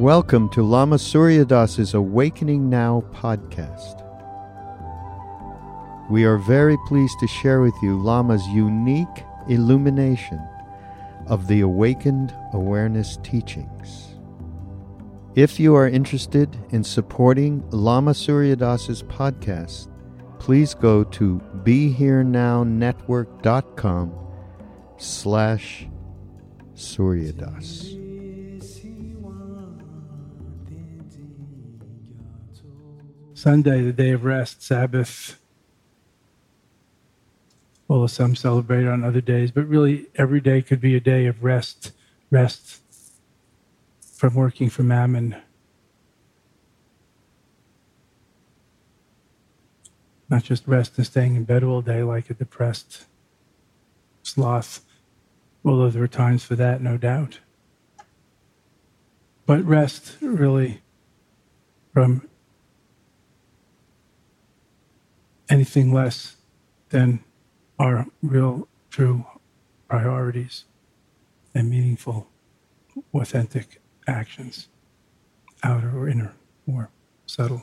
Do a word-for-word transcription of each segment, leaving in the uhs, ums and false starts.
Welcome to Lama Surya Das's Awakening Now podcast. We are very pleased to share with you Lama's unique illumination of the Awakened Awareness teachings. If you are interested in supporting Lama Surya Das's podcast, please go to BeHereNowNetwork.com slash Suryadas. Sunday, the day of rest, Sabbath. Well, some celebrate on other days, but really every day could be a day of rest, rest from working for mammon. Not just rest and staying in bed all day like a depressed sloth, although there are times for that, no doubt. But rest really from anything less than our real, true priorities and meaningful, authentic actions, outer or inner or subtle.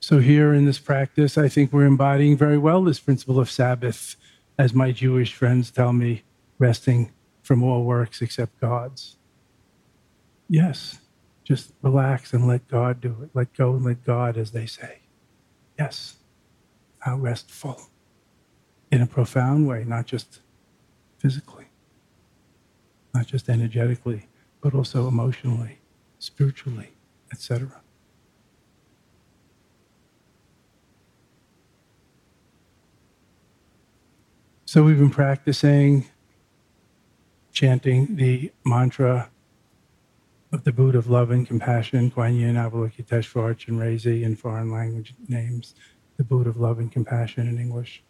So here in this practice, I think we're embodying very well this principle of Sabbath, as my Jewish friends tell me, resting from all works except God's. Yes, just relax and let God do it. Let go and let God, as they say. Yes, how restful, in a profound way, not just physically, not just energetically, but also emotionally, spiritually, et cetera. So we've been practicing, chanting the mantra of the Buddha of love and compassion, Kuan Yin, Avalokiteshvara, Chenrezig, in foreign language names, the Buddha of love and compassion in English.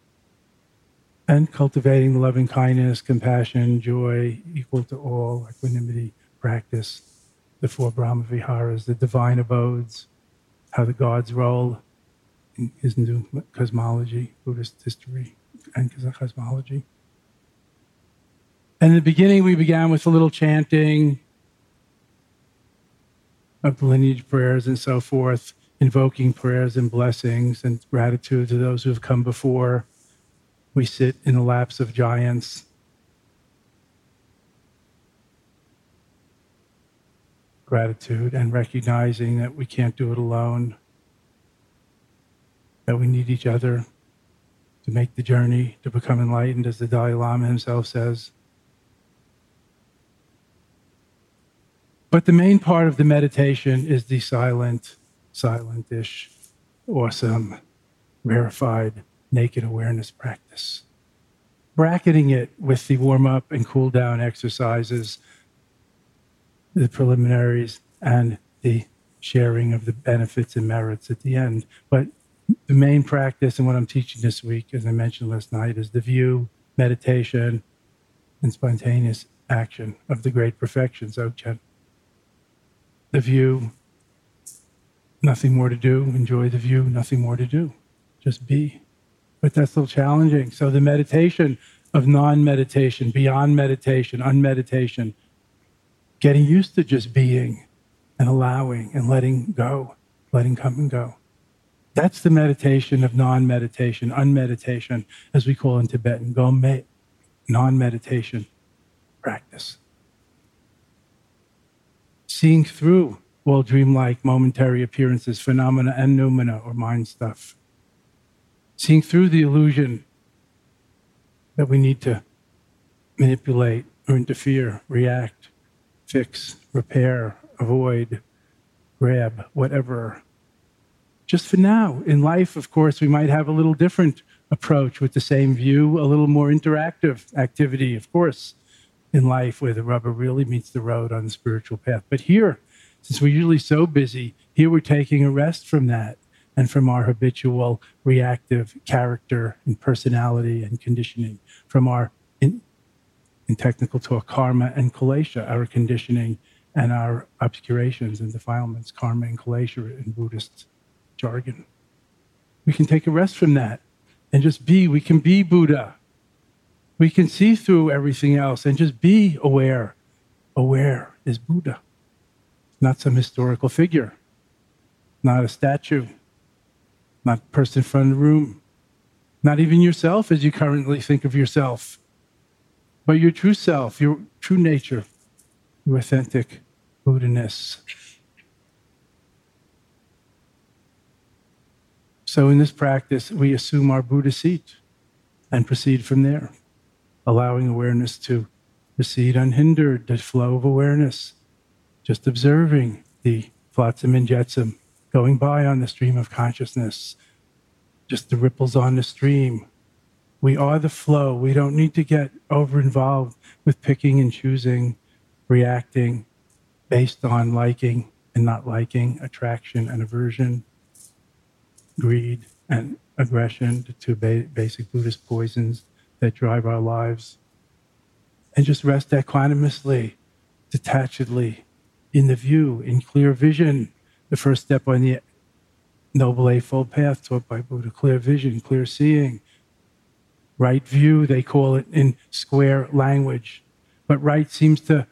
And cultivating the loving kindness, compassion, joy, equal to all, equanimity, practice, the four Brahma Viharas, the divine abodes, how the gods roll in Hindu cosmology, Buddhist history, and cosmology. And in the beginning, we began with a little chanting of lineage prayers and so forth, invoking prayers and blessings and gratitude to those who have come before. We sit in the laps of giants. Gratitude and recognizing that we can't do it alone, that we need each other to make the journey, to become enlightened, as the Dalai Lama himself says. But the main part of the meditation is the silent, silent-ish, awesome, rarefied, naked awareness practice. Bracketing it with the warm-up and cool-down exercises, the preliminaries, and the sharing of the benefits and merits at the end. But the main practice, and what I'm teaching this week, as I mentioned last night, is the view, meditation, and spontaneous action of the great perfection, Dzogchen. The view, nothing more to do. Enjoy the view, nothing more to do. Just be. But that's a little challenging. So the meditation of non-meditation, beyond meditation, unmeditation, getting used to just being and allowing and letting go, letting come and go. That's the meditation of non-meditation, unmeditation, as we call in Tibetan, gome, non-meditation practice. Seeing through all dreamlike momentary appearances, phenomena, and noumena, or mind stuff. Seeing through the illusion that we need to manipulate or interfere, react, fix, repair, avoid, grab, whatever. Just for now. In life, of course, we might have a little different approach with the same view, a little more interactive activity, of course, in life where the rubber really meets the road on the spiritual path. But here, since we're usually so busy, here we're taking a rest from that and from our habitual reactive character and personality and conditioning, from our, in, in technical talk, karma and kalesha, our conditioning and our obscurations and defilements, karma and kalesha in Buddhist jargon. We can take a rest from that and just be. We can be Buddha. We can see through everything else and just be aware. Aware is Buddha, not some historical figure, not a statue, not a person in front of the room, not even yourself as you currently think of yourself, but your true self, your true nature, your authentic Buddha-ness. So in this practice, we assume our Buddha seat and proceed from there, allowing awareness to proceed unhindered, the flow of awareness, just observing the flotsam and jetsam going by on the stream of consciousness, just the ripples on the stream. We are the flow. We don't need to get over-involved with picking and choosing, reacting based on liking and not liking, attraction and aversion, greed and aggression, the two ba- basic Buddhist poisons that drive our lives. And just rest equanimously, detachedly, in the view, in clear vision, the first step on the Noble Eightfold Path taught by Buddha, clear vision, clear seeing, right view, they call it in square language. But right seems to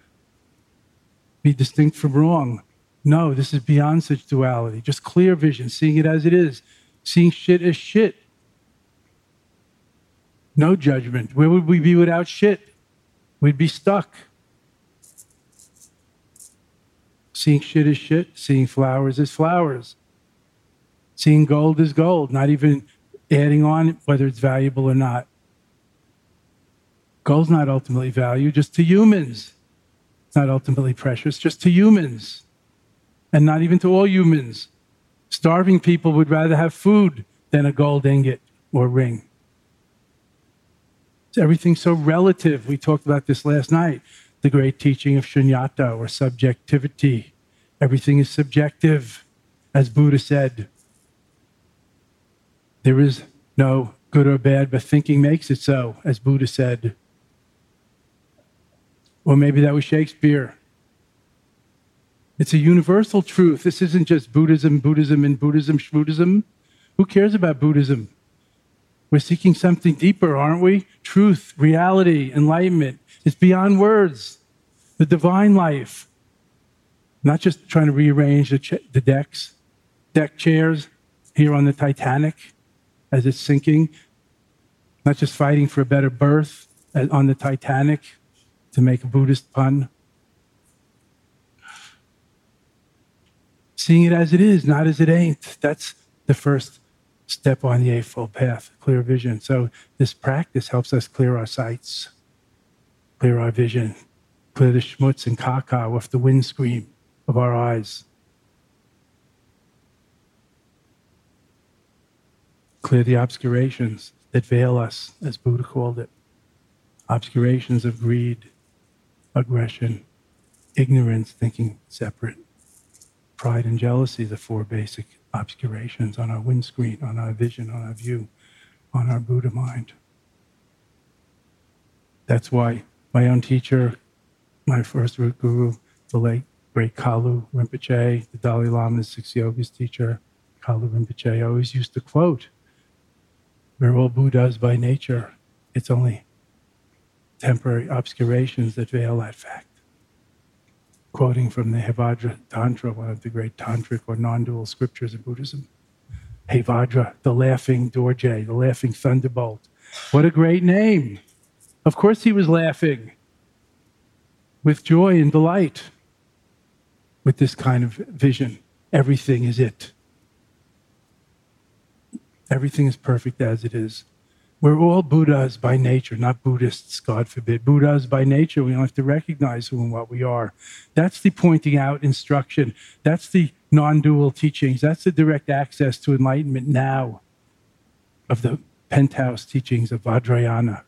be distinct from wrong. No, this is beyond such duality. Just clear vision, seeing it as it is, seeing shit as shit. No judgment. Where would we be without shit? We'd be stuck. Seeing shit as shit, seeing flowers as flowers, seeing gold as gold, not even adding on whether it's valuable or not. Gold's not ultimately valuable, just to humans. It's not ultimately precious, just to humans. And not even to all humans. Starving people would rather have food than a gold ingot or ring. It's everything so relative. We talked about this last night, the great teaching of Shunyata, or subjectivity. Everything is subjective, as Buddha said. There is no good or bad, but thinking makes it so, as Buddha said. Or maybe that was Shakespeare. It's a universal truth. This isn't just Buddhism, Buddhism, and Buddhism, Shbuddhism. Who cares about Buddhism? We're seeking something deeper, aren't we? Truth, reality, enlightenment. It's beyond words. The divine life. Not just trying to rearrange the, ch- the decks, deck chairs here on the Titanic as it's sinking. Not just fighting for a better berth on the Titanic, to make a Buddhist pun. Seeing it as it is, not as it ain't. That's the first step on the Eightfold Path, clear vision. So this practice helps us clear our sights, clear our vision, clear the schmutz and kaka off the windscreen of our eyes. Clear the obscurations that veil us, as Buddha called it. Obscurations of greed, aggression, ignorance, thinking separate. Pride and jealousy, the four basic obscurations on our windscreen, on our vision, on our view, on our Buddha mind. That's why my own teacher, my first root guru, the late, great Kalu Rinpoche, the Dalai Lama's six yogas teacher, Kalu Rinpoche, I always used to quote, "We're all Buddhas by nature. It's only temporary obscurations that veil that fact." Quoting from the Hevajra Tantra, one of the great tantric or non-dual scriptures of Buddhism. Hevajra, the laughing Dorje, the laughing thunderbolt. What a great name. Of course he was laughing with joy and delight with this kind of vision. Everything is it. Everything is perfect as it is. We're all Buddhas by nature, not Buddhists, God forbid. Buddhas by nature, we have to recognize who and what we are. That's the pointing out instruction. That's the non-dual teachings. That's the direct access to enlightenment now of the penthouse teachings of Vajrayana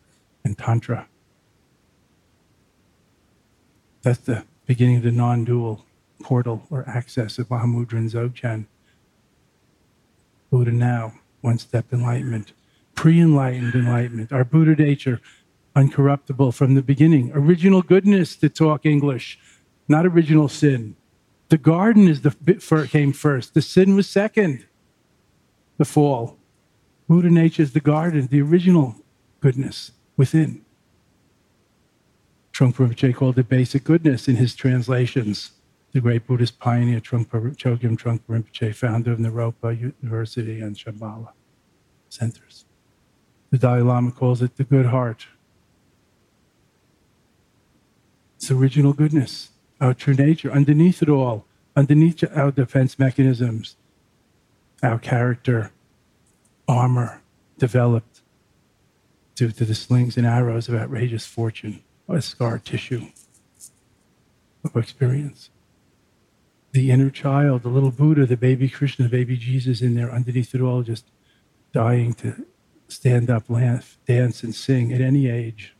and Tantra. That's the beginning of the non-dual portal or access of Mahamudra and Dzogchen. Buddha now, one-step enlightenment, pre-enlightened enlightenment, our Buddha nature, uncorruptible from the beginning, original goodness to talk English, not original sin. The garden is the came first. The sin was second, the fall. Buddha nature is the garden, the original goodness within. Trungpa Rinpoche called it basic goodness in his translations. The great Buddhist pioneer Trungpa, Chogyam Trungpa Rinpoche, founder of Naropa University and Shambhala centers. The Dalai Lama calls it the good heart. It's original goodness, our true nature, underneath it all, underneath our defense mechanisms, our character, armor developed due to the slings and arrows of outrageous fortune, or scar tissue of experience. The inner child, the little Buddha, the baby Krishna, the baby Jesus in there underneath it all, just dying to stand up, laugh, dance, and sing at any age.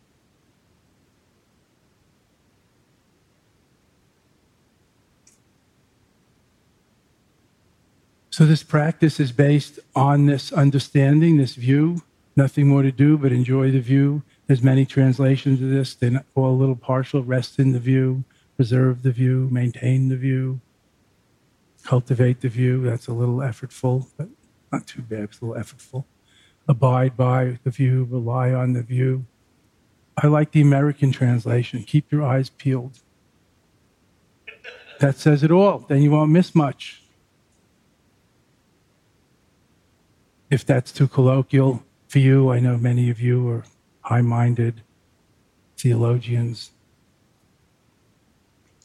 So this practice is based on this understanding, this view. Nothing more to do but enjoy the view. There's many translations of this. They're all a little partial. Rest in the view, preserve the view, maintain the view. Cultivate the view, that's a little effortful, but not too bad, it's a little effortful. Abide by the view, rely on the view. I like the American translation, keep your eyes peeled. That says it all, then you won't miss much. If that's too colloquial for you, I know many of you are high-minded theologians.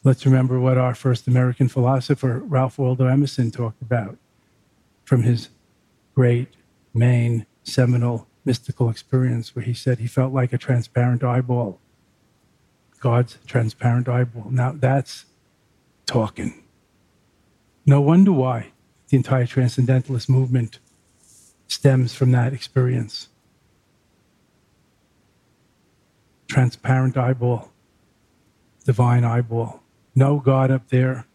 Let's remember what our first American philosopher, Ralph Waldo Emerson, talked about from his great main seminal mystical experience where he said he felt like a transparent eyeball, God's transparent eyeball. Now that's talking. No wonder why the entire transcendentalist movement stems from that experience. Transparent eyeball, divine eyeball. No God up there,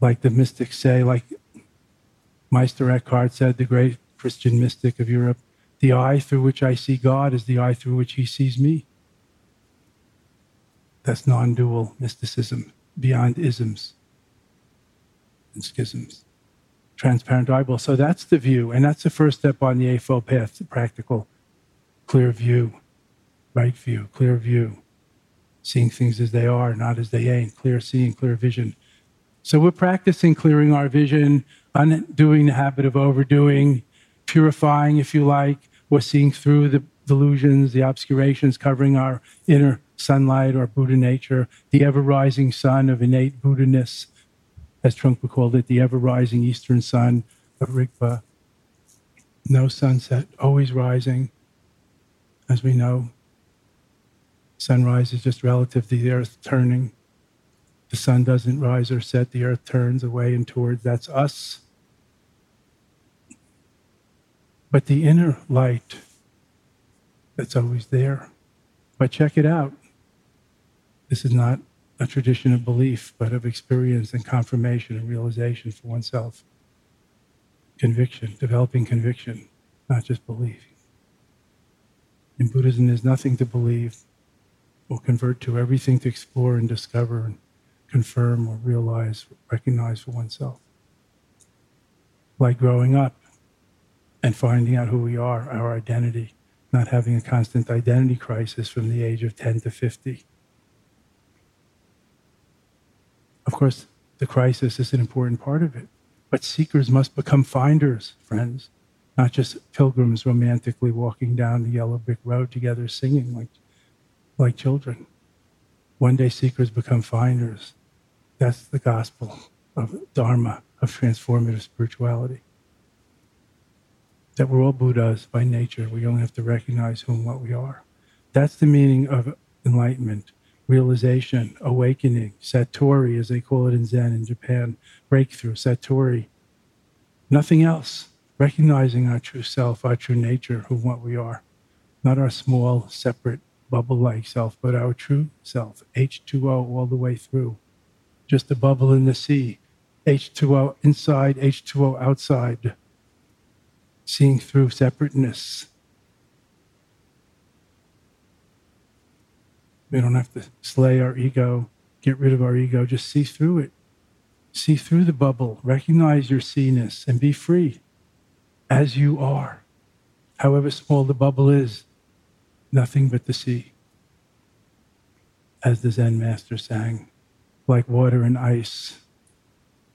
like the mystics say, like Meister Eckhart said, the great Christian mystic of Europe, the eye through which I see God is the eye through which he sees me. That's non-dual mysticism, beyond isms and schisms. Transparent eyeball. So that's the view, and that's the first step on the Eightfold Path, the practical, clear view, right view, clear view. Seeing things as they are, not as they ain't. Clear seeing, clear vision. So we're practicing clearing our vision, undoing the habit of overdoing, purifying, if you like. We're seeing through the delusions, the obscurations, covering our inner sunlight, our Buddha nature, the ever-rising sun of innate Buddha-ness, as Trungpa called it, the ever-rising eastern sun of Rigpa. No sunset, always rising, as we know. Sunrise is just relative to the earth turning. The sun doesn't rise or set, the earth turns away and towards. That's us. But the inner light, that's always there. But check it out. This is not a tradition of belief, but of experience and confirmation and realization for oneself. Conviction, developing conviction, not just belief. In Buddhism, there's nothing to believe. Will convert to everything to explore and discover and confirm or realize, recognize for oneself. Like growing up and finding out who we are, our identity, not having a constant identity crisis from the age of ten to fifty. Of course, the crisis is an important part of it, but seekers must become finders, friends, not just pilgrims romantically walking down the yellow brick road together singing like like children. One day seekers become finders. That's the gospel of Dharma, of transformative spirituality. That we're all Buddhas by nature. We only have to recognize who and what we are. That's the meaning of enlightenment, realization, awakening, satori, as they call it in Zen in Japan, breakthrough, satori. Nothing else. Recognizing our true self, our true nature, who and what we are. Not our small, separate, bubble-like self, but our true self, H two O all the way through. Just a bubble in the sea, H two O inside, H two O outside. Seeing through separateness. We don't have to slay our ego, get rid of our ego, just see through it. See through the bubble, recognize your see-ness, and be free as you are. However small the bubble is, nothing but the sea. As the Zen master sang, like water and ice,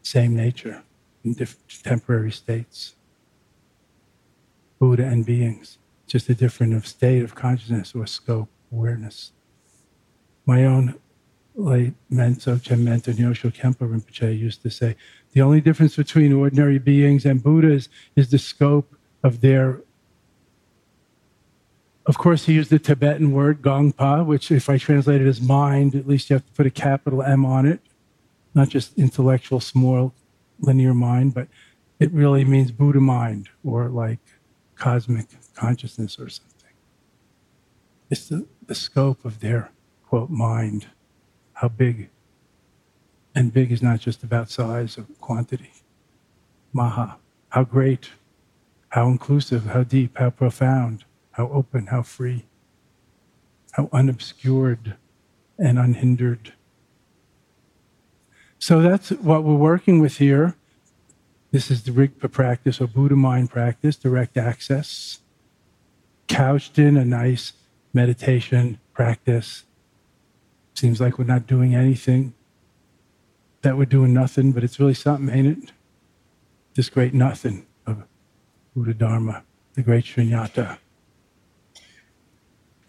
same nature in different temporary states. Buddha and beings, just a different state of consciousness or scope, awareness. My own late mentor, Dzogchen mentor, Nyosho Kempo Rinpoche, used to say, the only difference between ordinary beings and Buddhas is the scope of their... Of course, he used the Tibetan word, gongpa, which if I translate it as mind, at least you have to put a capital M on it, not just intellectual, small, linear mind, but it really means Buddha mind, or like cosmic consciousness or something. It's the, the scope of their, quote, mind, how big. And big is not just about size or quantity. Maha, how great, how inclusive, how deep, how profound, how open, how free, how unobscured and unhindered. So that's what we're working with here. This is the Rigpa practice, or Buddha mind practice, direct access, couched in a nice meditation practice. Seems like we're not doing anything, that we're doing nothing, but it's really something, ain't it? This great nothing of Buddha Dharma, the great Shunyata,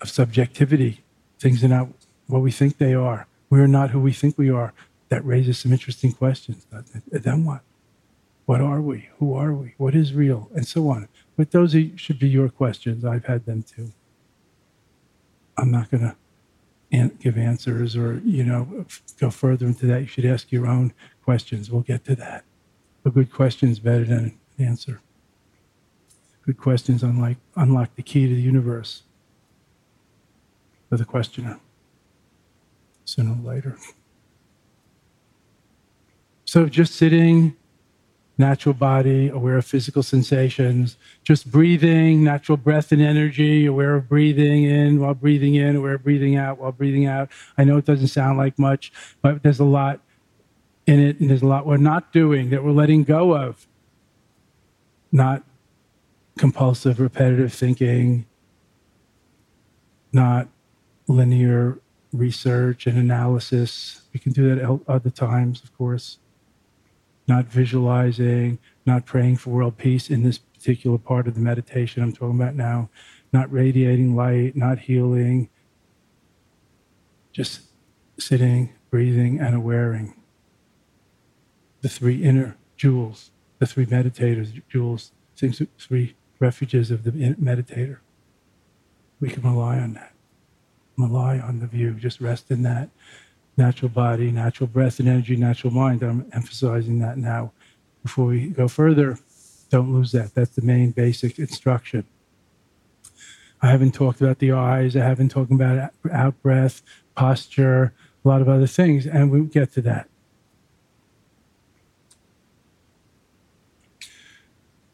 of subjectivity. Things are not what we think they are. We are not who we think we are. That raises some interesting questions. Then what? What are we? Who are we? What is real? And so on. But those are, should be your questions. I've had them too. I'm not going to an- give answers or, you know, f- go further into that. You should ask your own questions. We'll get to that. A good question is better than an answer. Good questions unlike, unlock the key to the universe for the questioner, sooner or later. So just sitting... natural body, aware of physical sensations, just breathing, natural breath and energy, aware of breathing in while breathing in, aware of breathing out while breathing out. I know it doesn't sound like much, but there's a lot in it, and there's a lot we're not doing, that we're letting go of. Not compulsive, repetitive thinking, not linear research and analysis. We can do that at other times, of course. Not visualizing, not praying for world peace in this particular part of the meditation I'm talking about now, not radiating light, not healing, just sitting, breathing, and awareing. The three inner jewels, the three meditators, jewels, three refuges of the meditator. We can rely on that, rely on the view, just rest in that. Natural body, natural breath and energy, natural mind. I'm emphasizing that now. Before we go further, don't lose that. That's the main basic instruction. I haven't talked about the eyes. I haven't talked about out-breath, posture, a lot of other things, and we'll get to that.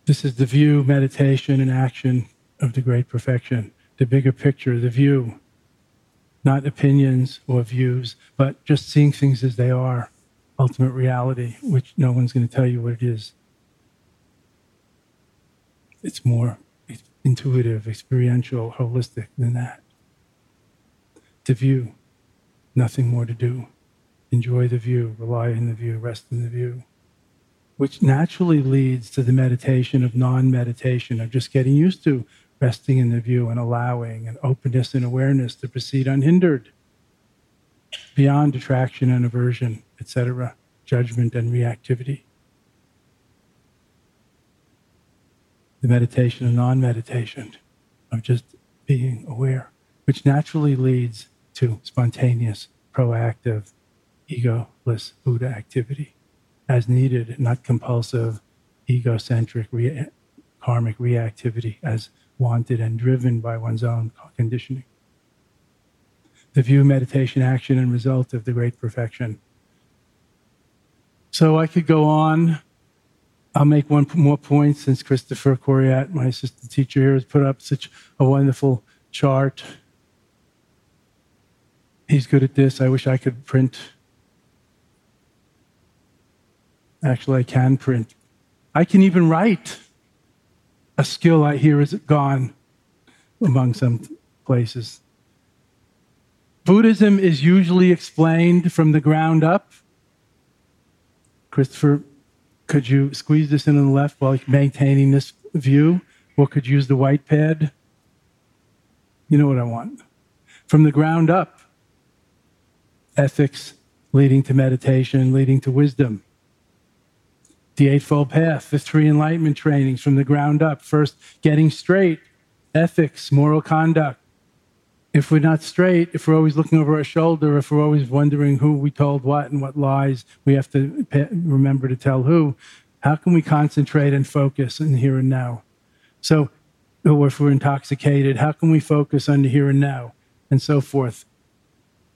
This is the view, meditation, and action of the great perfection, the bigger picture, the view. Not opinions or views, but just seeing things as they are, ultimate reality, which no one's going to tell you what it is. It's more intuitive, experiential, holistic than that. The view, nothing more to do. Enjoy the view, rely on the view, rest in the view, which naturally leads to the meditation of non-meditation, of just getting used to resting in the view and allowing, and openness and awareness to proceed unhindered, beyond attraction and aversion, et cetera, judgment and reactivity. The meditation and non-meditation of just being aware, which naturally leads to spontaneous, proactive, egoless Buddha activity as needed, not compulsive, egocentric, rea- karmic reactivity as wanted and driven by one's own conditioning. The view, meditation, action, and result of the great perfection. So I could go on. I'll make one more point, since Christopher Courriette, my assistant teacher here, has put up such a wonderful chart. He's good at this. I wish I could print. Actually, I can print. I can even write. A skill I hear is gone among some places. Buddhism is usually explained from the ground up. Christopher, could you squeeze this in on the left while maintaining this view? Or could you use the white pad? You know what I want. From the ground up. Ethics leading to meditation, leading to wisdom. The Eightfold Path, the three enlightenment trainings from the ground up. First, getting straight. Ethics, moral conduct. If we're not straight, if we're always looking over our shoulder, if we're always wondering who we told what and what lies we have to remember to tell who, how can we concentrate and focus in the here and now? So, or if we're intoxicated, how can we focus on the here and now, and so forth?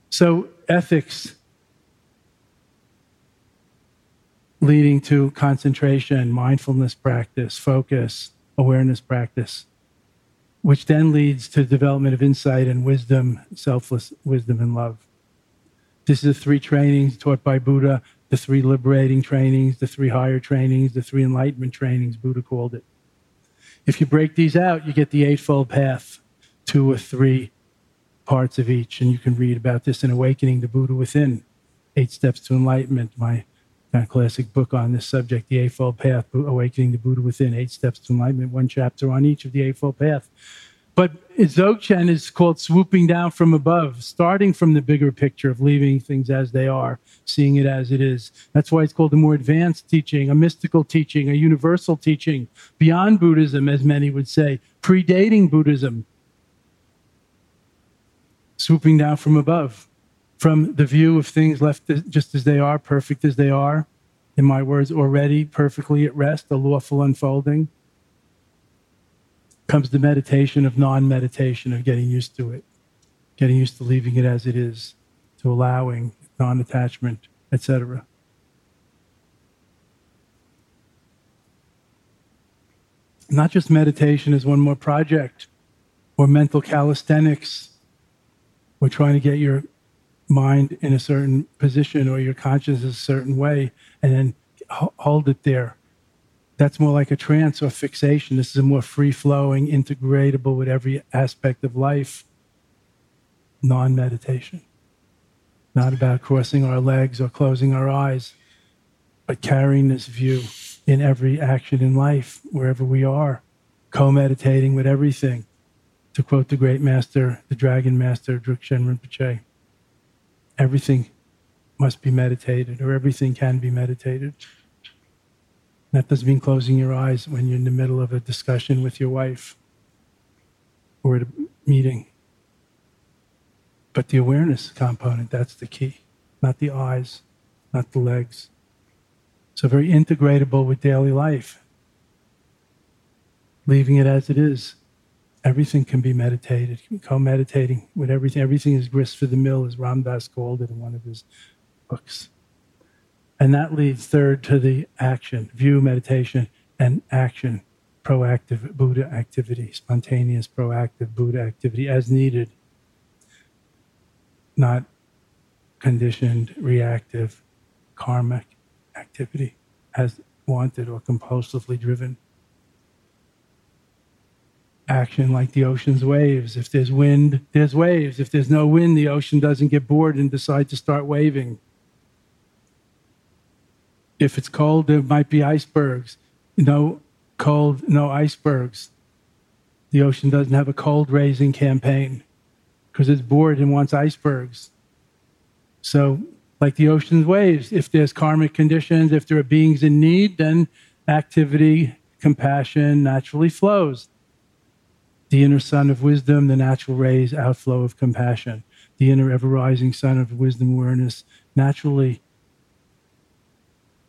So, ethics leading to concentration, mindfulness practice, focus, awareness practice, which then leads to development of insight and wisdom, selfless wisdom and love. This is the three trainings taught by Buddha, the three liberating trainings, the three higher trainings, the three enlightenment trainings, Buddha called it. If you break these out, you get the Eightfold Path, two or three parts of each, and you can read about this in Awakening the Buddha Within, Eight Steps to Enlightenment, my kind of classic book on this subject, The Eightfold Path, Awakening the Buddha Within, Eight Steps to Enlightenment, one chapter on each of the Eightfold Path. But Dzogchen is called swooping down from above, starting from the bigger picture of leaving things as they are, seeing it as it is. That's why it's called a more advanced teaching, a mystical teaching, a universal teaching, beyond Buddhism, as many would say, predating Buddhism. Swooping down from above, from the view of things left just as they are, perfect as they are, in my words, already perfectly at rest, a lawful unfolding, comes the meditation of non-meditation, of getting used to it, getting used to leaving it as it is, to allowing, non-attachment, et cetera. Not just meditation as one more project, or mental calisthenics, or trying to get your mind in a certain position or your consciousness a certain way and then hold it there. That's more like a trance or fixation. This is a more free-flowing, integratable with every aspect of life, non-meditation. Not about crossing our legs or closing our eyes, but carrying this view in every action in life, wherever we are, co-meditating with everything. To quote the great master, the dragon master, Druk-Shen Rinpoche, everything must be meditated, or everything can be meditated. That doesn't mean closing your eyes when you're in the middle of a discussion with your wife or at a meeting. But the awareness component, that's the key, not the eyes, not the legs. So very integratable with daily life, leaving it as it is. Everything can be meditated, co-meditating with everything. Everything is grist for the mill, as Ram Dass called it in one of his books. And that leads, third, to the action, view, meditation, and action, proactive Buddha activity, spontaneous proactive Buddha activity as needed, not conditioned, reactive, karmic activity as wanted or compulsively driven. Action like the ocean's waves. If there's wind, there's waves. If there's no wind, the ocean doesn't get bored and decide to start waving. If it's cold, there might be icebergs. No cold, no icebergs. The ocean doesn't have a cold raising campaign because it's bored and wants icebergs. So like the ocean's waves, if there's karmic conditions, if there are beings in need, then activity, compassion naturally flows. The inner sun of wisdom, the natural rays, outflow of compassion. The inner ever-rising sun of wisdom awareness naturally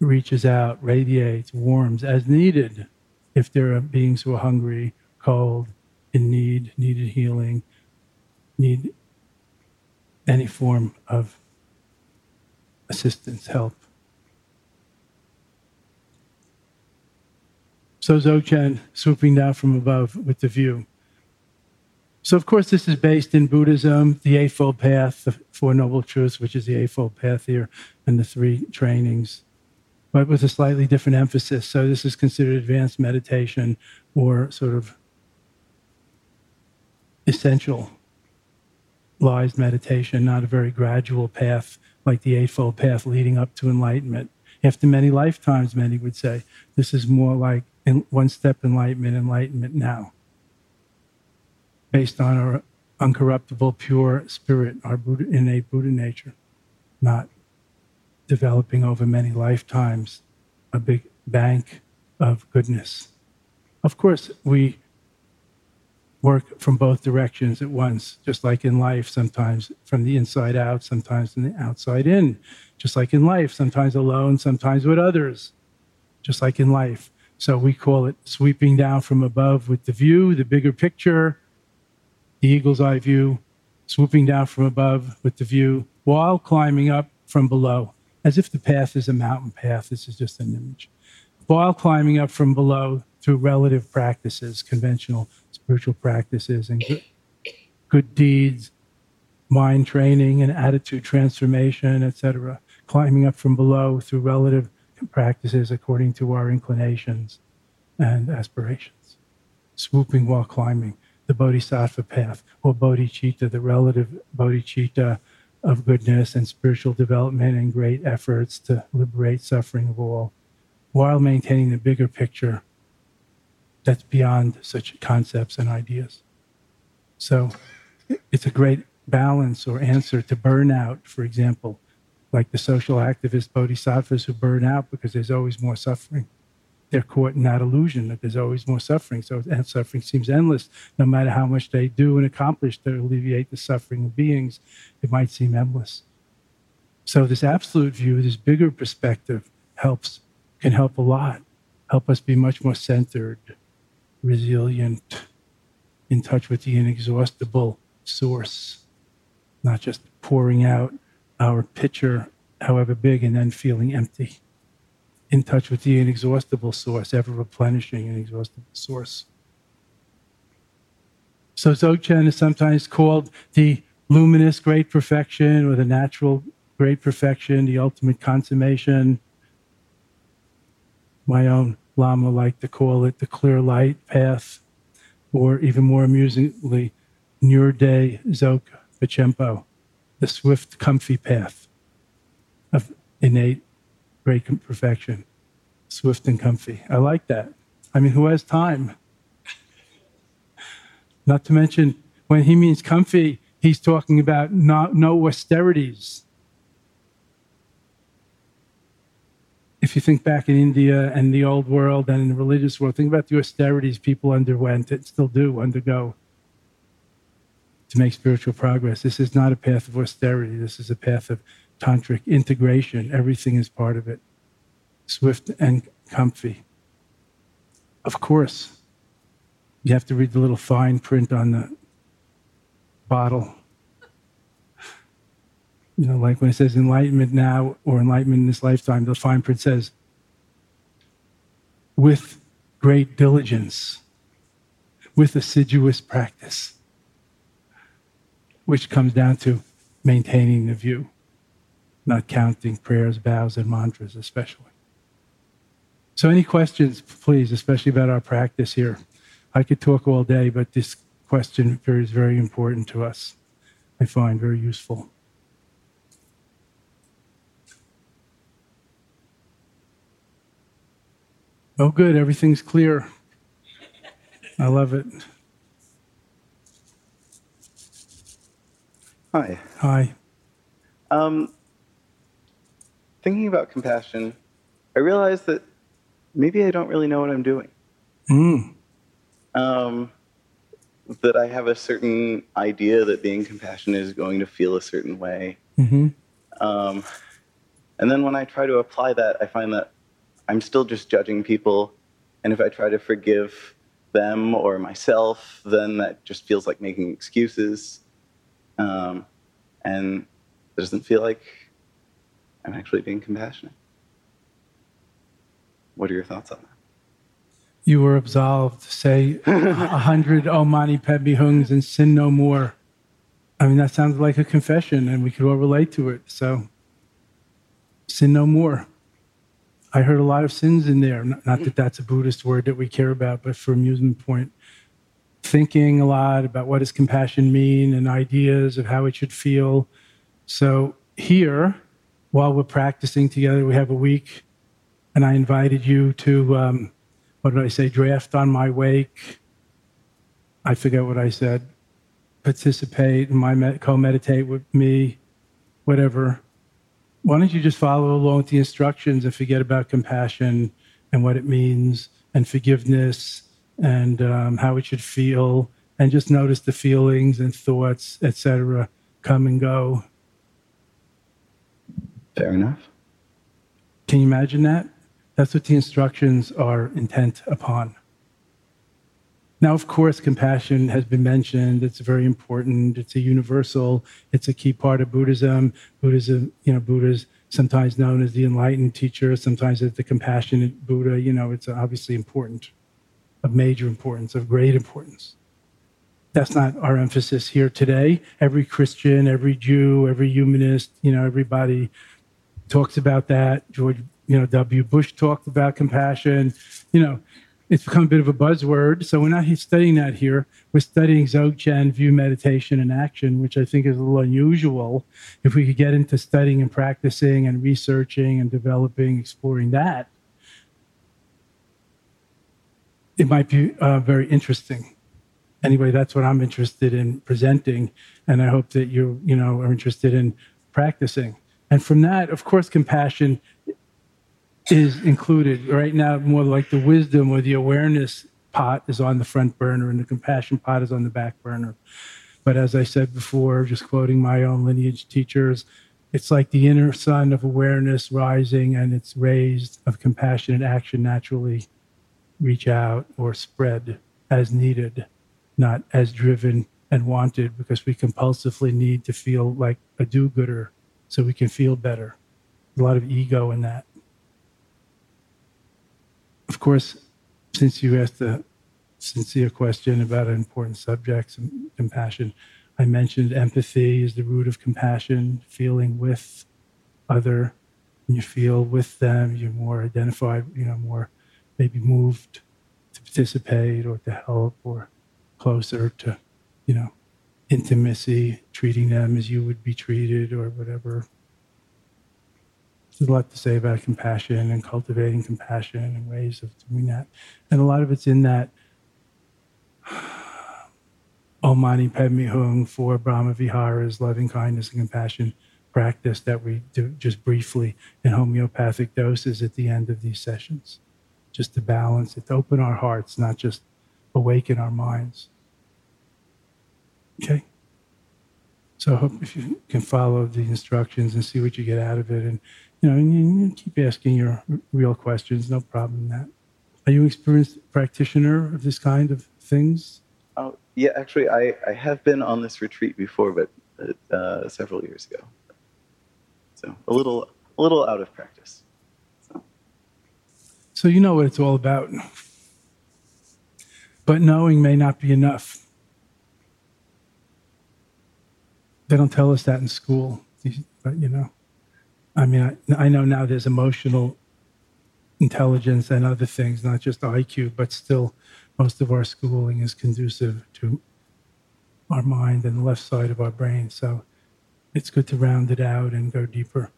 reaches out, radiates, warms as needed. If there are beings who are hungry, cold, in need, needed healing, need any form of assistance, help. So Dzogchen swooping down from above with the view. So of course this is based in Buddhism, the Eightfold Path, the Four Noble Truths, which is the Eightfold Path here, and the three trainings, but with a slightly different emphasis. So this is considered advanced meditation or sort of essentialized meditation, not a very gradual path like the Eightfold Path leading up to enlightenment. After many lifetimes, many would say, this is more like in one step enlightenment, enlightenment now, based on our uncorruptible, pure spirit, our Buddha, innate Buddha nature, not developing over many lifetimes a big bank of goodness. Of course, we work from both directions at once, just like in life, sometimes from the inside out, sometimes from the outside in, just like in life, sometimes alone, sometimes with others, just like in life. So we call it sweeping down from above with the view, the bigger picture, the eagle's eye view, swooping down from above with the view, while climbing up from below, as if the path is a mountain path. This is just an image. While climbing up from below through relative practices, conventional spiritual practices and good, good deeds, mind training and attitude transformation, et cetera. Climbing up from below through relative practices according to our inclinations and aspirations. Swooping while climbing, the Bodhisattva path, or Bodhicitta, the relative Bodhicitta of goodness and spiritual development and great efforts to liberate suffering of all, while maintaining the bigger picture that's beyond such concepts and ideas. So it's a great balance or answer to burnout, for example, like the social activist bodhisattvas who burn out because there's always more suffering. They're caught in that illusion that there's always more suffering. So suffering seems endless. No matter how much they do and accomplish to alleviate the suffering of beings, it might seem endless. So this absolute view, this bigger perspective helps, can help a lot, help us be much more centered, resilient, in touch with the inexhaustible source, not just pouring out our pitcher, however big, and then feeling empty. In touch with the inexhaustible source, ever replenishing inexhaustible source. So Dzogchen is sometimes called the luminous great perfection, or the natural great perfection, the ultimate consummation. My own Lama liked to call it the clear light path, or even more amusingly, Nyurde Dzogchen Pachempo, the swift, comfy path of innate great perfection, swift and comfy. I like that. I mean, who has time? Not to mention, when he means comfy, he's talking about no, no austerities. If you think back in India and the old world and in the religious world, think about the austerities people underwent and still do undergo to make spiritual progress. This is not a path of austerity. This is a path of tantric integration. Everything is part of it. Swift and comfy. Of course, you have to read the little fine print on the bottle. You know, like when it says enlightenment now or enlightenment in this lifetime, the fine print says, with great diligence, with assiduous practice, which comes down to maintaining the view, not counting prayers, vows, and mantras especially. So any questions, please, especially about our practice here. I could talk all day, but this question period is very important to us. I find very useful. Oh, good. Everything's clear. I love it. Hi. Hi. Um, thinking about compassion, I realized that maybe I don't really know what I'm doing. Mm. Um, that I have a certain idea that being compassionate is going to feel a certain way. Mm-hmm. Um, and then when I try to apply that, I find that I'm still just judging people. And if I try to forgive them or myself, then that just feels like making excuses. Um, and it doesn't feel like I'm actually being compassionate. What are your thoughts on that? You were absolved, say, a hundred Om Mani Padme Hums and sin no more. I mean, that sounds like a confession, and we could all relate to it. So, sin no more. I heard a lot of sins in there. Not, not that that's a Buddhist word that we care about, but for amusement point. Thinking a lot about what does compassion mean and ideas of how it should feel. So here, while we're practicing together, we have a week, and I invited you to, um, what did I say, draft on my wake. I forget what I said. Participate, in my med- co-meditate with me, whatever. Why don't you just follow along with the instructions and forget about compassion and what it means and forgiveness and um, how it should feel, and just notice the feelings and thoughts, et cetera, come and go. Fair enough. Can you imagine that? That's what the instructions are intent upon. Now, of course, compassion has been mentioned. It's very important. It's a universal. It's a key part of Buddhism. Buddhism, you know, Buddha's sometimes known as the enlightened teacher, sometimes as the compassionate Buddha. You know, it's obviously important, of major importance, of great importance. That's not our emphasis here today. Every Christian, every Jew, every humanist, you know, everybody talks about that. George, you know, W. Bush talked about compassion, you know. It's become a bit of a buzzword, so we're not studying that here. We're studying Dzogchen, view, meditation, and action, which I think is a little unusual. If we could get into studying and practicing and researching and developing, exploring that, it might be uh, very interesting. Anyway, that's what I'm interested in presenting, and I hope that you, you know, are interested in practicing. And from that, of course, compassion is included. Right now, more like the wisdom or the awareness pot is on the front burner and the compassion pot is on the back burner. But as I said before, just quoting my own lineage teachers, it's like the inner sun of awareness rising and it's raised of compassion and action naturally reach out or spread as needed, not as driven and wanted, because we compulsively need to feel like a do-gooder so we can feel better. A lot of ego in that. Of course, since you asked a sincere question about an important subject, compassion, I mentioned empathy is the root of compassion, feeling with other. When you feel with them, you're more identified, you know, more maybe moved to participate or to help or closer to, you know, intimacy, treating them as you would be treated or whatever. There's a lot to say about compassion and cultivating compassion and ways of doing that. And a lot of it's in that Om Mani Padme Hum, Four Brahma Viharas, loving kindness and compassion practice that we do just briefly in homeopathic doses at the end of these sessions. Just to balance it, to open our hearts, not just awaken our minds. Okay? So I hope if you can follow the instructions and see what you get out of it. And You know, and you keep asking your real questions, no problem in that. Are you an experienced practitioner of this kind of things? Oh, yeah, actually, I, I have been on this retreat before, but uh, several years ago. So a little a little out of practice. So. so you know what it's all about. But knowing may not be enough. They don't tell us that in school, but you know. I mean, I, I know now there's emotional intelligence and other things, not just I Q, but still most of our schooling is conducive to our mind and the left side of our brain. So it's good to round it out and go deeper.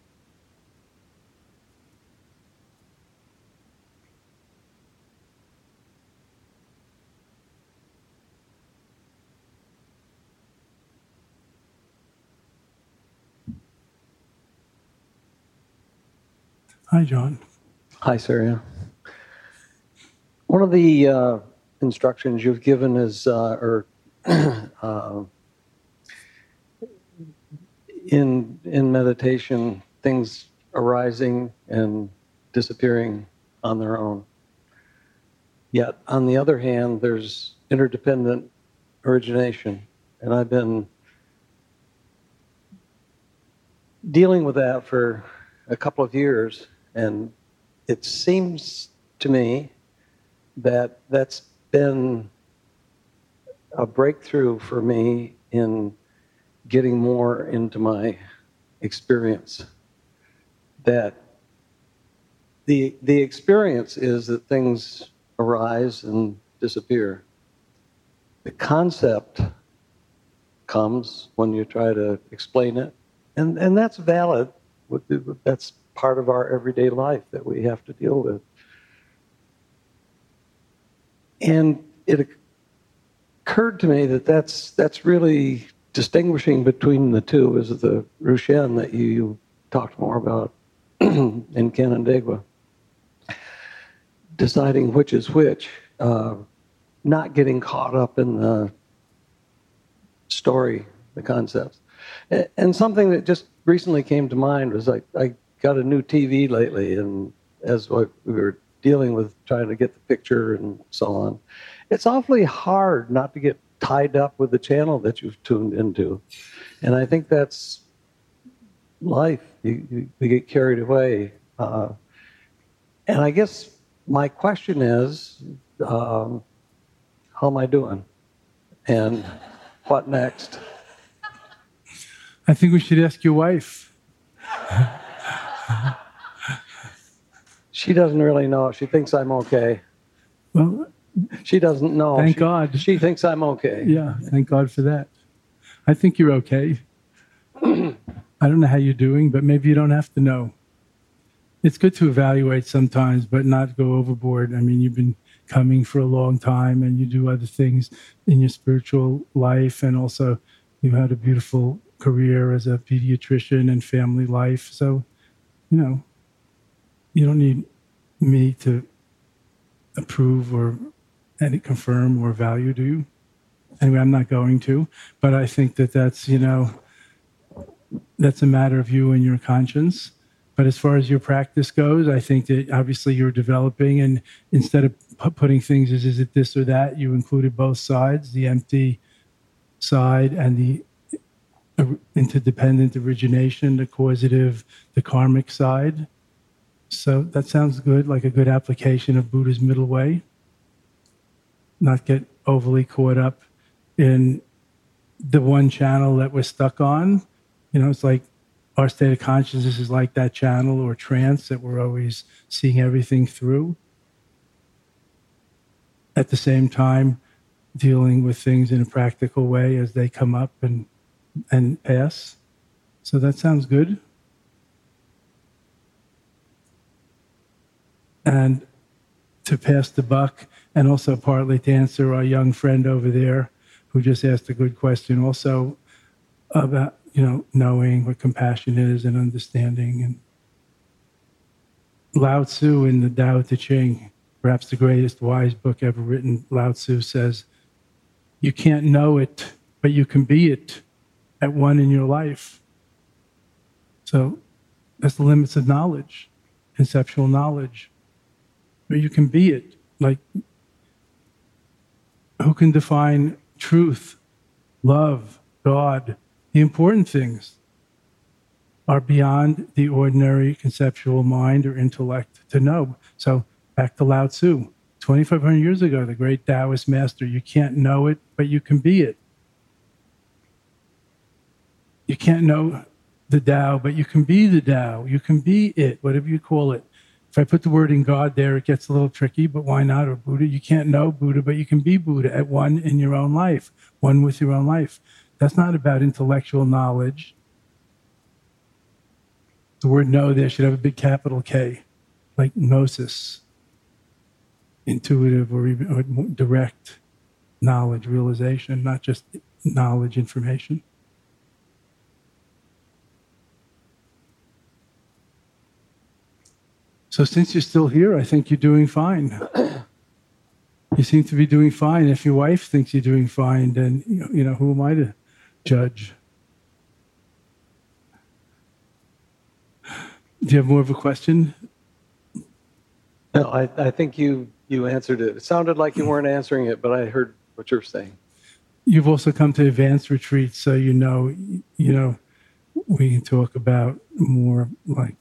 Hi, John. Hi, Surya. One of the uh, instructions you've given is, uh, or uh, in in meditation, things arising and disappearing on their own. Yet, on the other hand, there's interdependent origination, and I've been dealing with that for a couple of years, and it seems to me that that's been a breakthrough for me in getting more into my experience. That the the experience is that things arise and disappear. The concept comes when you try to explain it, and, and that's valid. That's part of our everyday life that we have to deal with. And it occurred to me that that's, that's really distinguishing between the two is the Druk-Shen that you talked more about in Canandaigua. Deciding which is which, uh, not getting caught up in the story, the concepts. And, and something that just recently came to mind was like, I got a new T V lately, and as we were dealing with trying to get the picture and so on, it's awfully hard not to get tied up with the channel that you've tuned into. And I think that's life. You, you, you get carried away. Uh, and I guess my question is, um, how am I doing? And what next? I think we should ask your wife. She doesn't really know. She thinks I'm okay. Well, she doesn't know. Thank she, God. She thinks I'm okay. Yeah, thank God for that. I think you're okay. I don't know how you're doing, but maybe you don't have to know. It's good to evaluate sometimes, but not go overboard. I mean, you've been coming for a long time, and you do other things in your spiritual life, and also you had a beautiful career as a pediatrician and family life. So, you know, you don't need me to approve or and confirm or value, do you? Anyway, I'm not going to, but I think that that's, you know, that's a matter of you and your conscience. But as far as your practice goes, I think that obviously you're developing, and instead of p- putting things as is it this or that, you included both sides, the empty side and the interdependent origination, the causative, the karmic side. So that sounds good, like a good application of Buddha's middle way. Not get overly caught up in the one channel that we're stuck on. You know, it's like our state of consciousness is like that channel or trance that we're always seeing everything through. At the same time, dealing with things in a practical way as they come up and and pass. So that sounds good. And to pass the buck, and also partly to answer our young friend over there who just asked a good question also about, you know, knowing what compassion is and understanding. And Lao Tzu in the Tao Te Ching, perhaps the greatest wise book ever written, Lao Tzu says, you can't know it, but you can be it at one in your life. So that's the limits of knowledge, conceptual knowledge. But you can be it. Like, who can define truth, love, God? The important things are beyond the ordinary conceptual mind or intellect to know. So back to Lao Tzu, twenty-five hundred years ago, the great Taoist master, you can't know it, but you can be it. You can't know the Tao, but you can be the Tao. You can be it, whatever you call it. If I put the word in God there, it gets a little tricky, but why not? Or Buddha, you can't know Buddha, but you can be Buddha at one in your own life, one with your own life. That's not about intellectual knowledge. The word know there should have a big capital K, like gnosis, intuitive or, or direct knowledge, realization, not just knowledge, information. So since you're still here, I think you're doing fine. You seem to be doing fine. If your wife thinks you're doing fine, then, you know, who am I to judge? Do you have more of a question? No, I, I think you, you answered it. It sounded like you weren't answering it, but I heard what you're saying. You've also come to advanced retreats, so you know, you know, we can talk about more like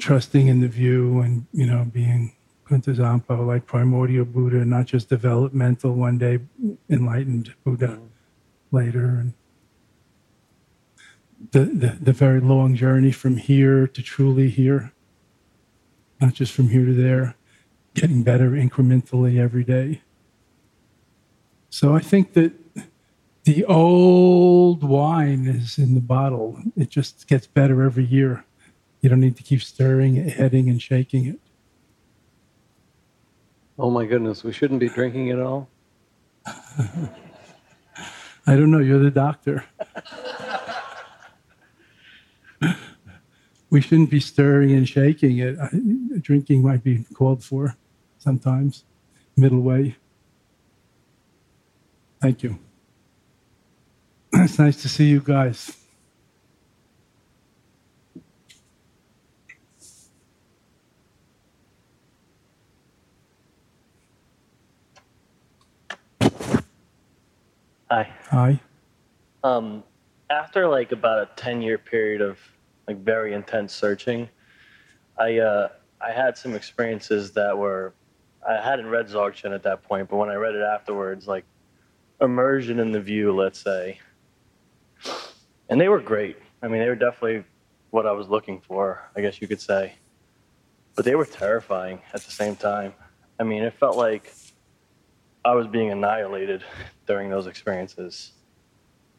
trusting in the view and, you know, being Kunta Zampa, like primordial Buddha, not just developmental one day, enlightened Buddha mm-hmm. later. And the, the, the very long journey from here to truly here, not just from here to there, getting better incrementally every day. So I think that the old wine is in the bottle. It just gets better every year. You don't need to keep stirring it, heading and shaking it. Oh my goodness, we shouldn't be drinking it all? I don't know, you're the doctor. We shouldn't be stirring and shaking it. Drinking might be called for sometimes, middle way. Thank you. It's nice to see you guys. Hi. Hi. Um, after like about a ten-year period of like very intense searching, I uh, I had some experiences that were, I hadn't read Dzogchen at that point, but when I read it afterwards, like immersion in the view, let's say, and they were great. I mean, they were definitely what I was looking for, I guess you could say, but they were terrifying at the same time. I mean, it felt like I was being annihilated during those experiences.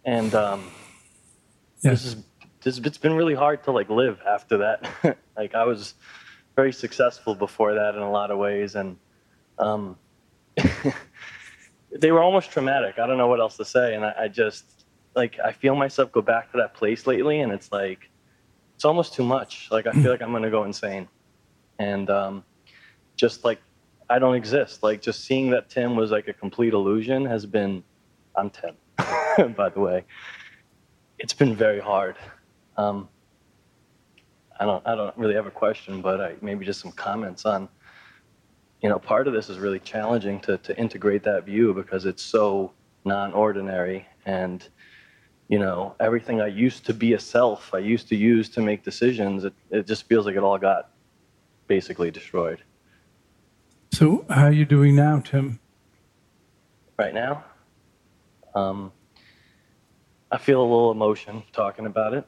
And um, yes. this is, this, it's been really hard to like live after that. Like I was very successful before that in a lot of ways. And um, they were almost traumatic. I don't know what else to say. And I, I just, like, I feel myself go back to that place lately. And it's like, it's almost too much. Like, I feel like I'm going to go insane. And um, just like, I don't exist. Like, just seeing that Tim was like a complete illusion has been, I'm Tim, by the way. It's been very hard. Um, I don't I don't really have a question, but I, maybe just some comments on, you know, part of this is really challenging to, to integrate that view because it's so non-ordinary. And, you know, everything I used to be a self, I used to use to make decisions, it, it just feels like it all got basically destroyed. So how are you doing now, Tim? Right now? Um, I feel a little emotion talking about it.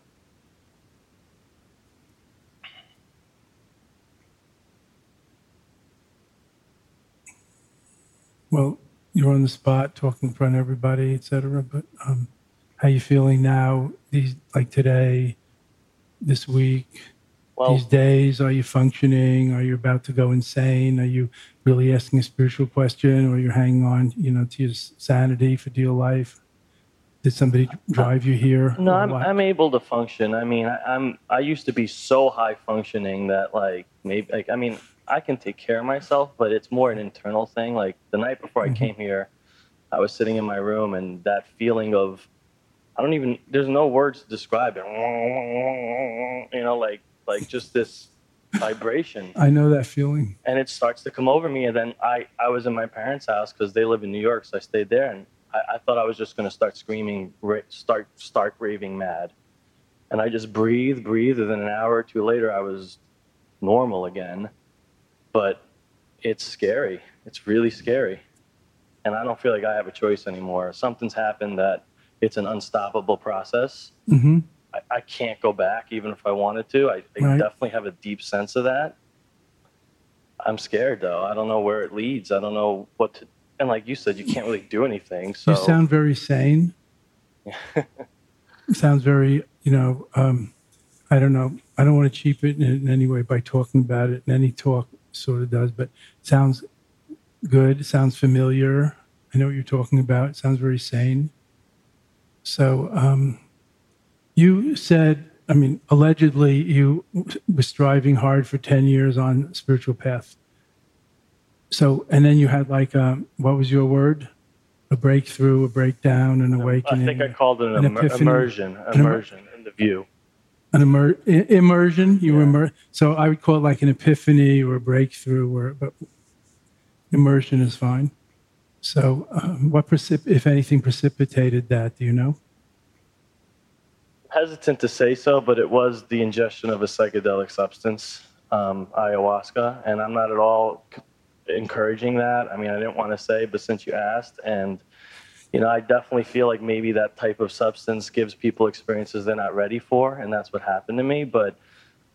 Well, you're on the spot talking in front of everybody, et cetera, but um, how are you feeling now, these, like today, this week? Well, these days, are you functioning? Are you about to go insane? Are you really asking a spiritual question, or you're hanging on, you know, to your sanity for dear life? Did somebody drive you here? No, I'm, I'm able to function. I mean, I, I'm I used to be so high functioning that like maybe like I mean I can take care of myself, but it's more an internal thing. Like the night before mm-hmm. I came here, I was sitting in my room, and that feeling of I don't even there's no words to describe it. You know, like. Like just this vibration. I know that feeling. And it starts to come over me. And then I, I was in my parents' house because they live in New York. So I stayed there. And I, I thought I was just going to start screaming, ra- start start raving mad. And I just breathed, breathed. And then an hour or two later, I was normal again. But it's scary. It's really scary. And I don't feel like I have a choice anymore. Something's happened that it's an unstoppable process. Mm-hmm. I can't go back, even if I wanted to. I, I right. definitely have a deep sense of that. I'm scared, though. I don't know where it leads. I don't know what to... And like you said, you can't really do anything, so... You sound very sane. Sounds very, you know, um, I don't know. I don't want to cheapen it in, in any way by talking about it, and any talk sort of does, but it sounds good. It sounds familiar. I know what you're talking about. It sounds very sane. So... um You said I mean, allegedly you were striving hard for ten years on spiritual path. So, and then you had like, um, what was your word? A breakthrough, a breakdown, an awakening. I think I called it an, an immer- immersion, immersion an immer- in the view. An immer- immersion? You yeah. were immer- So I would call it like an epiphany or a breakthrough, or, but immersion is fine. So um, what, precip- if anything, precipitated that, do you know? Hesitant to say so, but it was the ingestion of a psychedelic substance, um, ayahuasca, and I'm not at all encouraging that. I mean, I didn't want to say, but since you asked, and you know, I definitely feel like maybe that type of substance gives people experiences they're not ready for, and that's what happened to me. But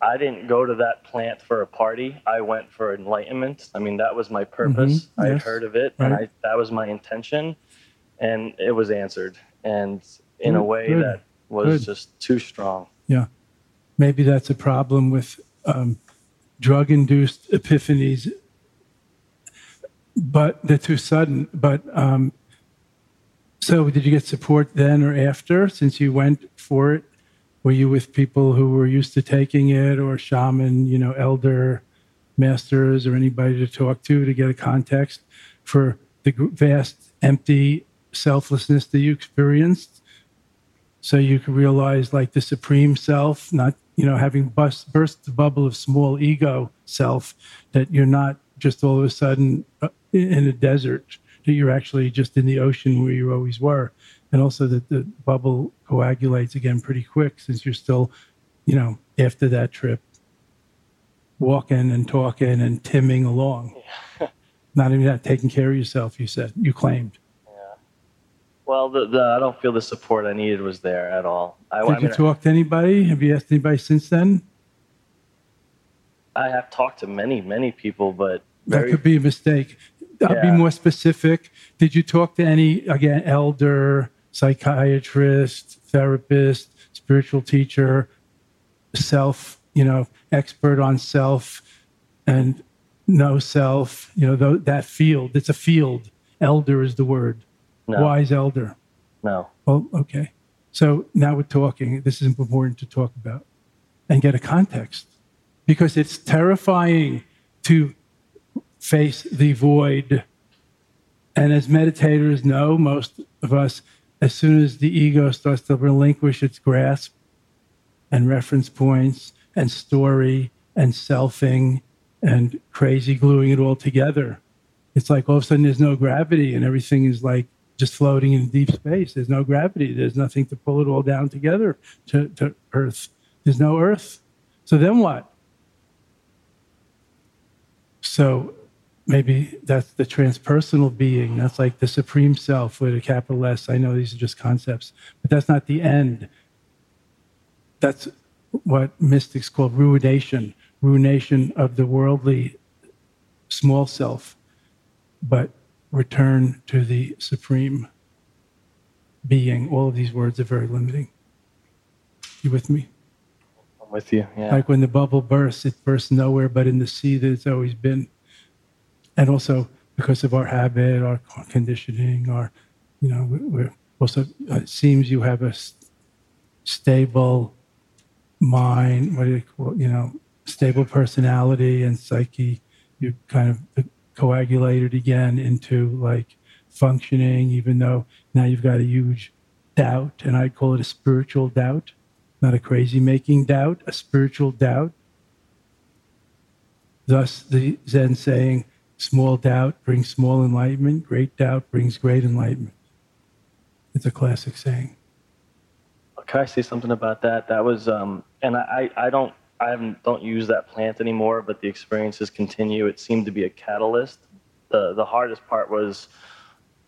I didn't go to that plant for a party. I went for enlightenment. I mean, that was my purpose. Mm-hmm. I yes. had heard of it, right. and I, that was my intention, and it was answered, and in mm-hmm. a way Good. that was Good. just too strong. Yeah, maybe that's a problem with um, drug-induced epiphanies. But they're too sudden. But um, so did you get support then or after, since you went for it? Were you with people who were used to taking it, or shaman, you know, elder masters, or anybody to talk to to get a context for the vast, empty selflessness that you experienced? So you could realize like the supreme self, not, you know, having bust, burst the bubble of small ego self, that you're not just all of a sudden uh, in a desert, that you're actually just in the ocean where you always were. And also that the bubble coagulates again pretty quick, since you're still, you know, after that trip, walking and talking and timming along. Yeah. Not even that, taking care of yourself, you said, you claimed. Yeah. Well, the, the, I don't feel the support I needed was there at all. I, Did I mean, you talk to anybody? Have you asked anybody since then? I have talked to many, many people, but... That could be a mistake. I'll yeah. be more specific. Did you talk to any, again, elder, psychiatrist, therapist, spiritual teacher, self, you know, expert on self and no self, you know, th- that field? It's a field. Elder is the word. No. Wise elder. No. Well, okay. So now we're talking. This is important to talk about and get a context, because it's terrifying to face the void. And as meditators know, most of us, as soon as the ego starts to relinquish its grasp and reference points and story and selfing and crazy gluing it all together, it's like all of a sudden there's no gravity and everything is like just floating in deep space. There's no gravity. There's nothing to pull it all down together to, to earth. There's no earth. So then what? So maybe that's the transpersonal being. That's like the supreme self with a capital S. I know these are just concepts, but that's not the end. That's what mystics call ruination, ruination of the worldly small self, but return to the supreme being. All of these words are very limiting. You with me? With you, yeah. Like when the bubble bursts, it bursts nowhere but in the sea that it's always been. And also because of our habit, our conditioning, our, you know, we're also, it seems you have a st- stable mind, what do you call, you know, stable personality and psyche. You kind of coagulated again into like functioning, even though now you've got a huge doubt, and I call it a spiritual doubt. Not a crazy-making doubt, a spiritual doubt. Thus, the Zen saying, small doubt brings small enlightenment, great doubt brings great enlightenment. It's a classic saying. Can I say something about that? That was, um, and I, I don't I haven't, don't use that plant anymore, but the experiences continue. It seemed to be a catalyst. The, the hardest part was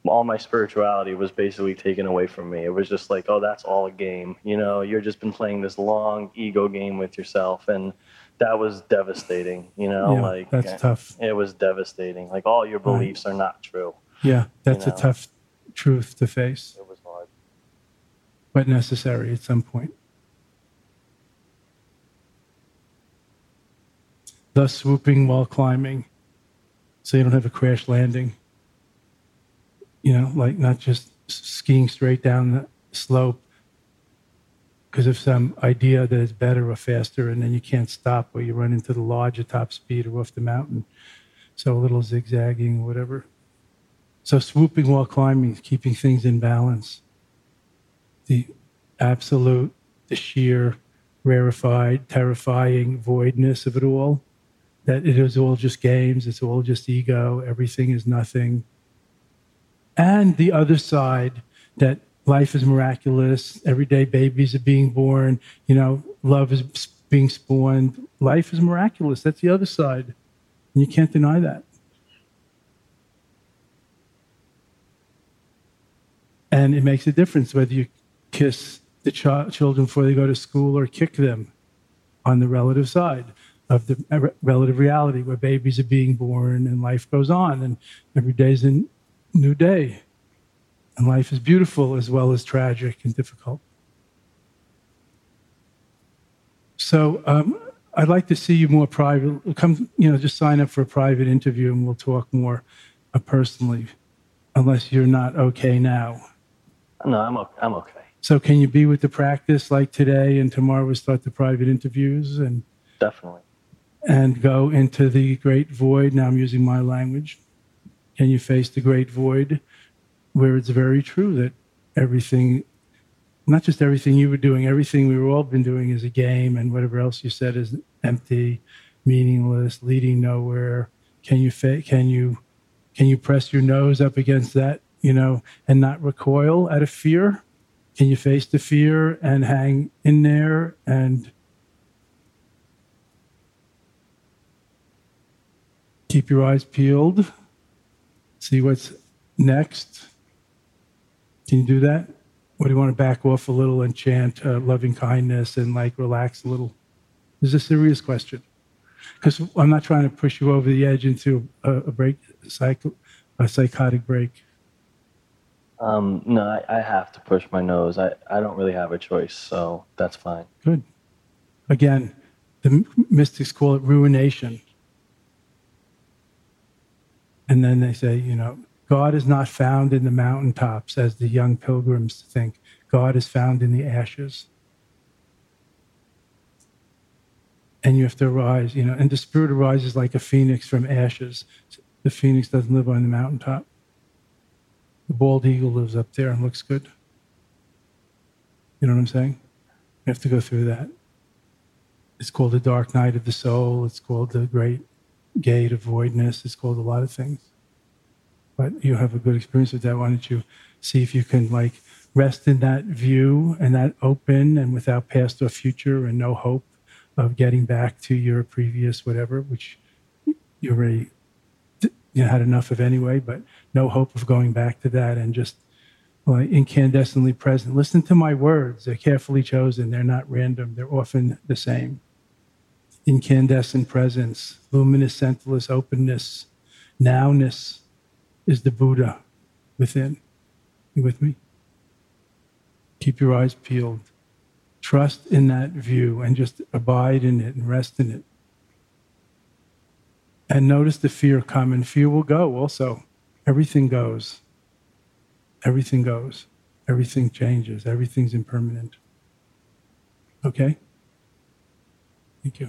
all my spirituality was basically taken away from me. It was just like, oh, that's all a game. You know, you're just been playing this long ego game with yourself. And that was devastating, you know, yeah, like that's tough. It was devastating. Like all your beliefs right. are not true. Yeah. That's you know? a tough truth to face. It was hard, but necessary at some point. Thus swooping while climbing. So you don't have a crash landing. You know, like not just skiing straight down the slope because of some idea that it's better or faster, and then you can't stop, or you run into the lodge at top speed or off the mountain. So a little zigzagging, whatever. So swooping while climbing, keeping things in balance. The absolute, the sheer, rarefied, terrifying voidness of it all, that it is all just games, it's all just ego, everything is nothing. And the other side, that life is miraculous, everyday babies are being born, you know, love is being spawned. Life is miraculous, that's the other side. And you can't deny that. And it makes a difference whether you kiss the ch- children before they go to school or kick them on the relative side of the re- relative reality where babies are being born and life goes on and every day is a new day. And life is beautiful as well as tragic and difficult. So um, I'd like to see you more private. Come, you know, just sign up for a private interview and we'll talk more uh, personally, unless you're not okay now. No, I'm okay. I'm okay. So can you be with the practice like today, and tomorrow we start the private interviews? And definitely. And go into the great void. Now I'm using my language. Can you face the great void where it's very true that everything, not just everything you were doing, everything we were all been doing is a game, and whatever else you said is empty, meaningless, leading nowhere. Can you fa- Can you can you press your nose up against that, you know, and not recoil out of fear? Can you face the fear and hang in there and keep your eyes peeled, see what's next? Can you do that? Or do you want to back off a little and chant uh, loving kindness and like relax a little? This is a serious question. Because I'm not trying to push you over the edge into a, a break, a, psycho, a psychotic break. Um, no, I, I have to push my nose. I, I don't really have a choice, so that's fine. Good. Again, the mystics call it ruination. And then they say, you know, God is not found in the mountaintops, as the young pilgrims think. God is found in the ashes. And you have to arise, you know, and the spirit arises like a phoenix from ashes. The phoenix doesn't live on the mountaintop. The bald eagle lives up there and looks good. You know what I'm saying? You have to go through that. It's called the dark night of the soul. It's called the great gate of voidness. It's called a lot of things. But you have a good experience with that. Why don't you see if you can like rest in that view and that open and without past or future and no hope of getting back to your previous whatever, which you already you know, had enough of anyway, but no hope of going back to that, and just like incandescently present. Listen to my words. They're carefully chosen. They're not random. They're often the same. Incandescent presence, luminous, scentless openness, nowness is the Buddha within. You with me? Keep your eyes peeled. Trust in that view and just abide in it and rest in it. And notice the fear come, and fear will go also. Everything goes. Everything goes. Everything changes. Everything's impermanent. Okay? Thank you.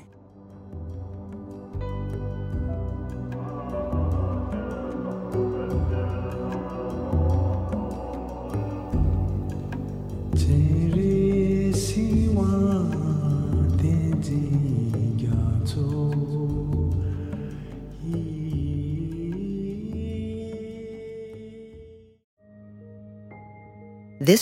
This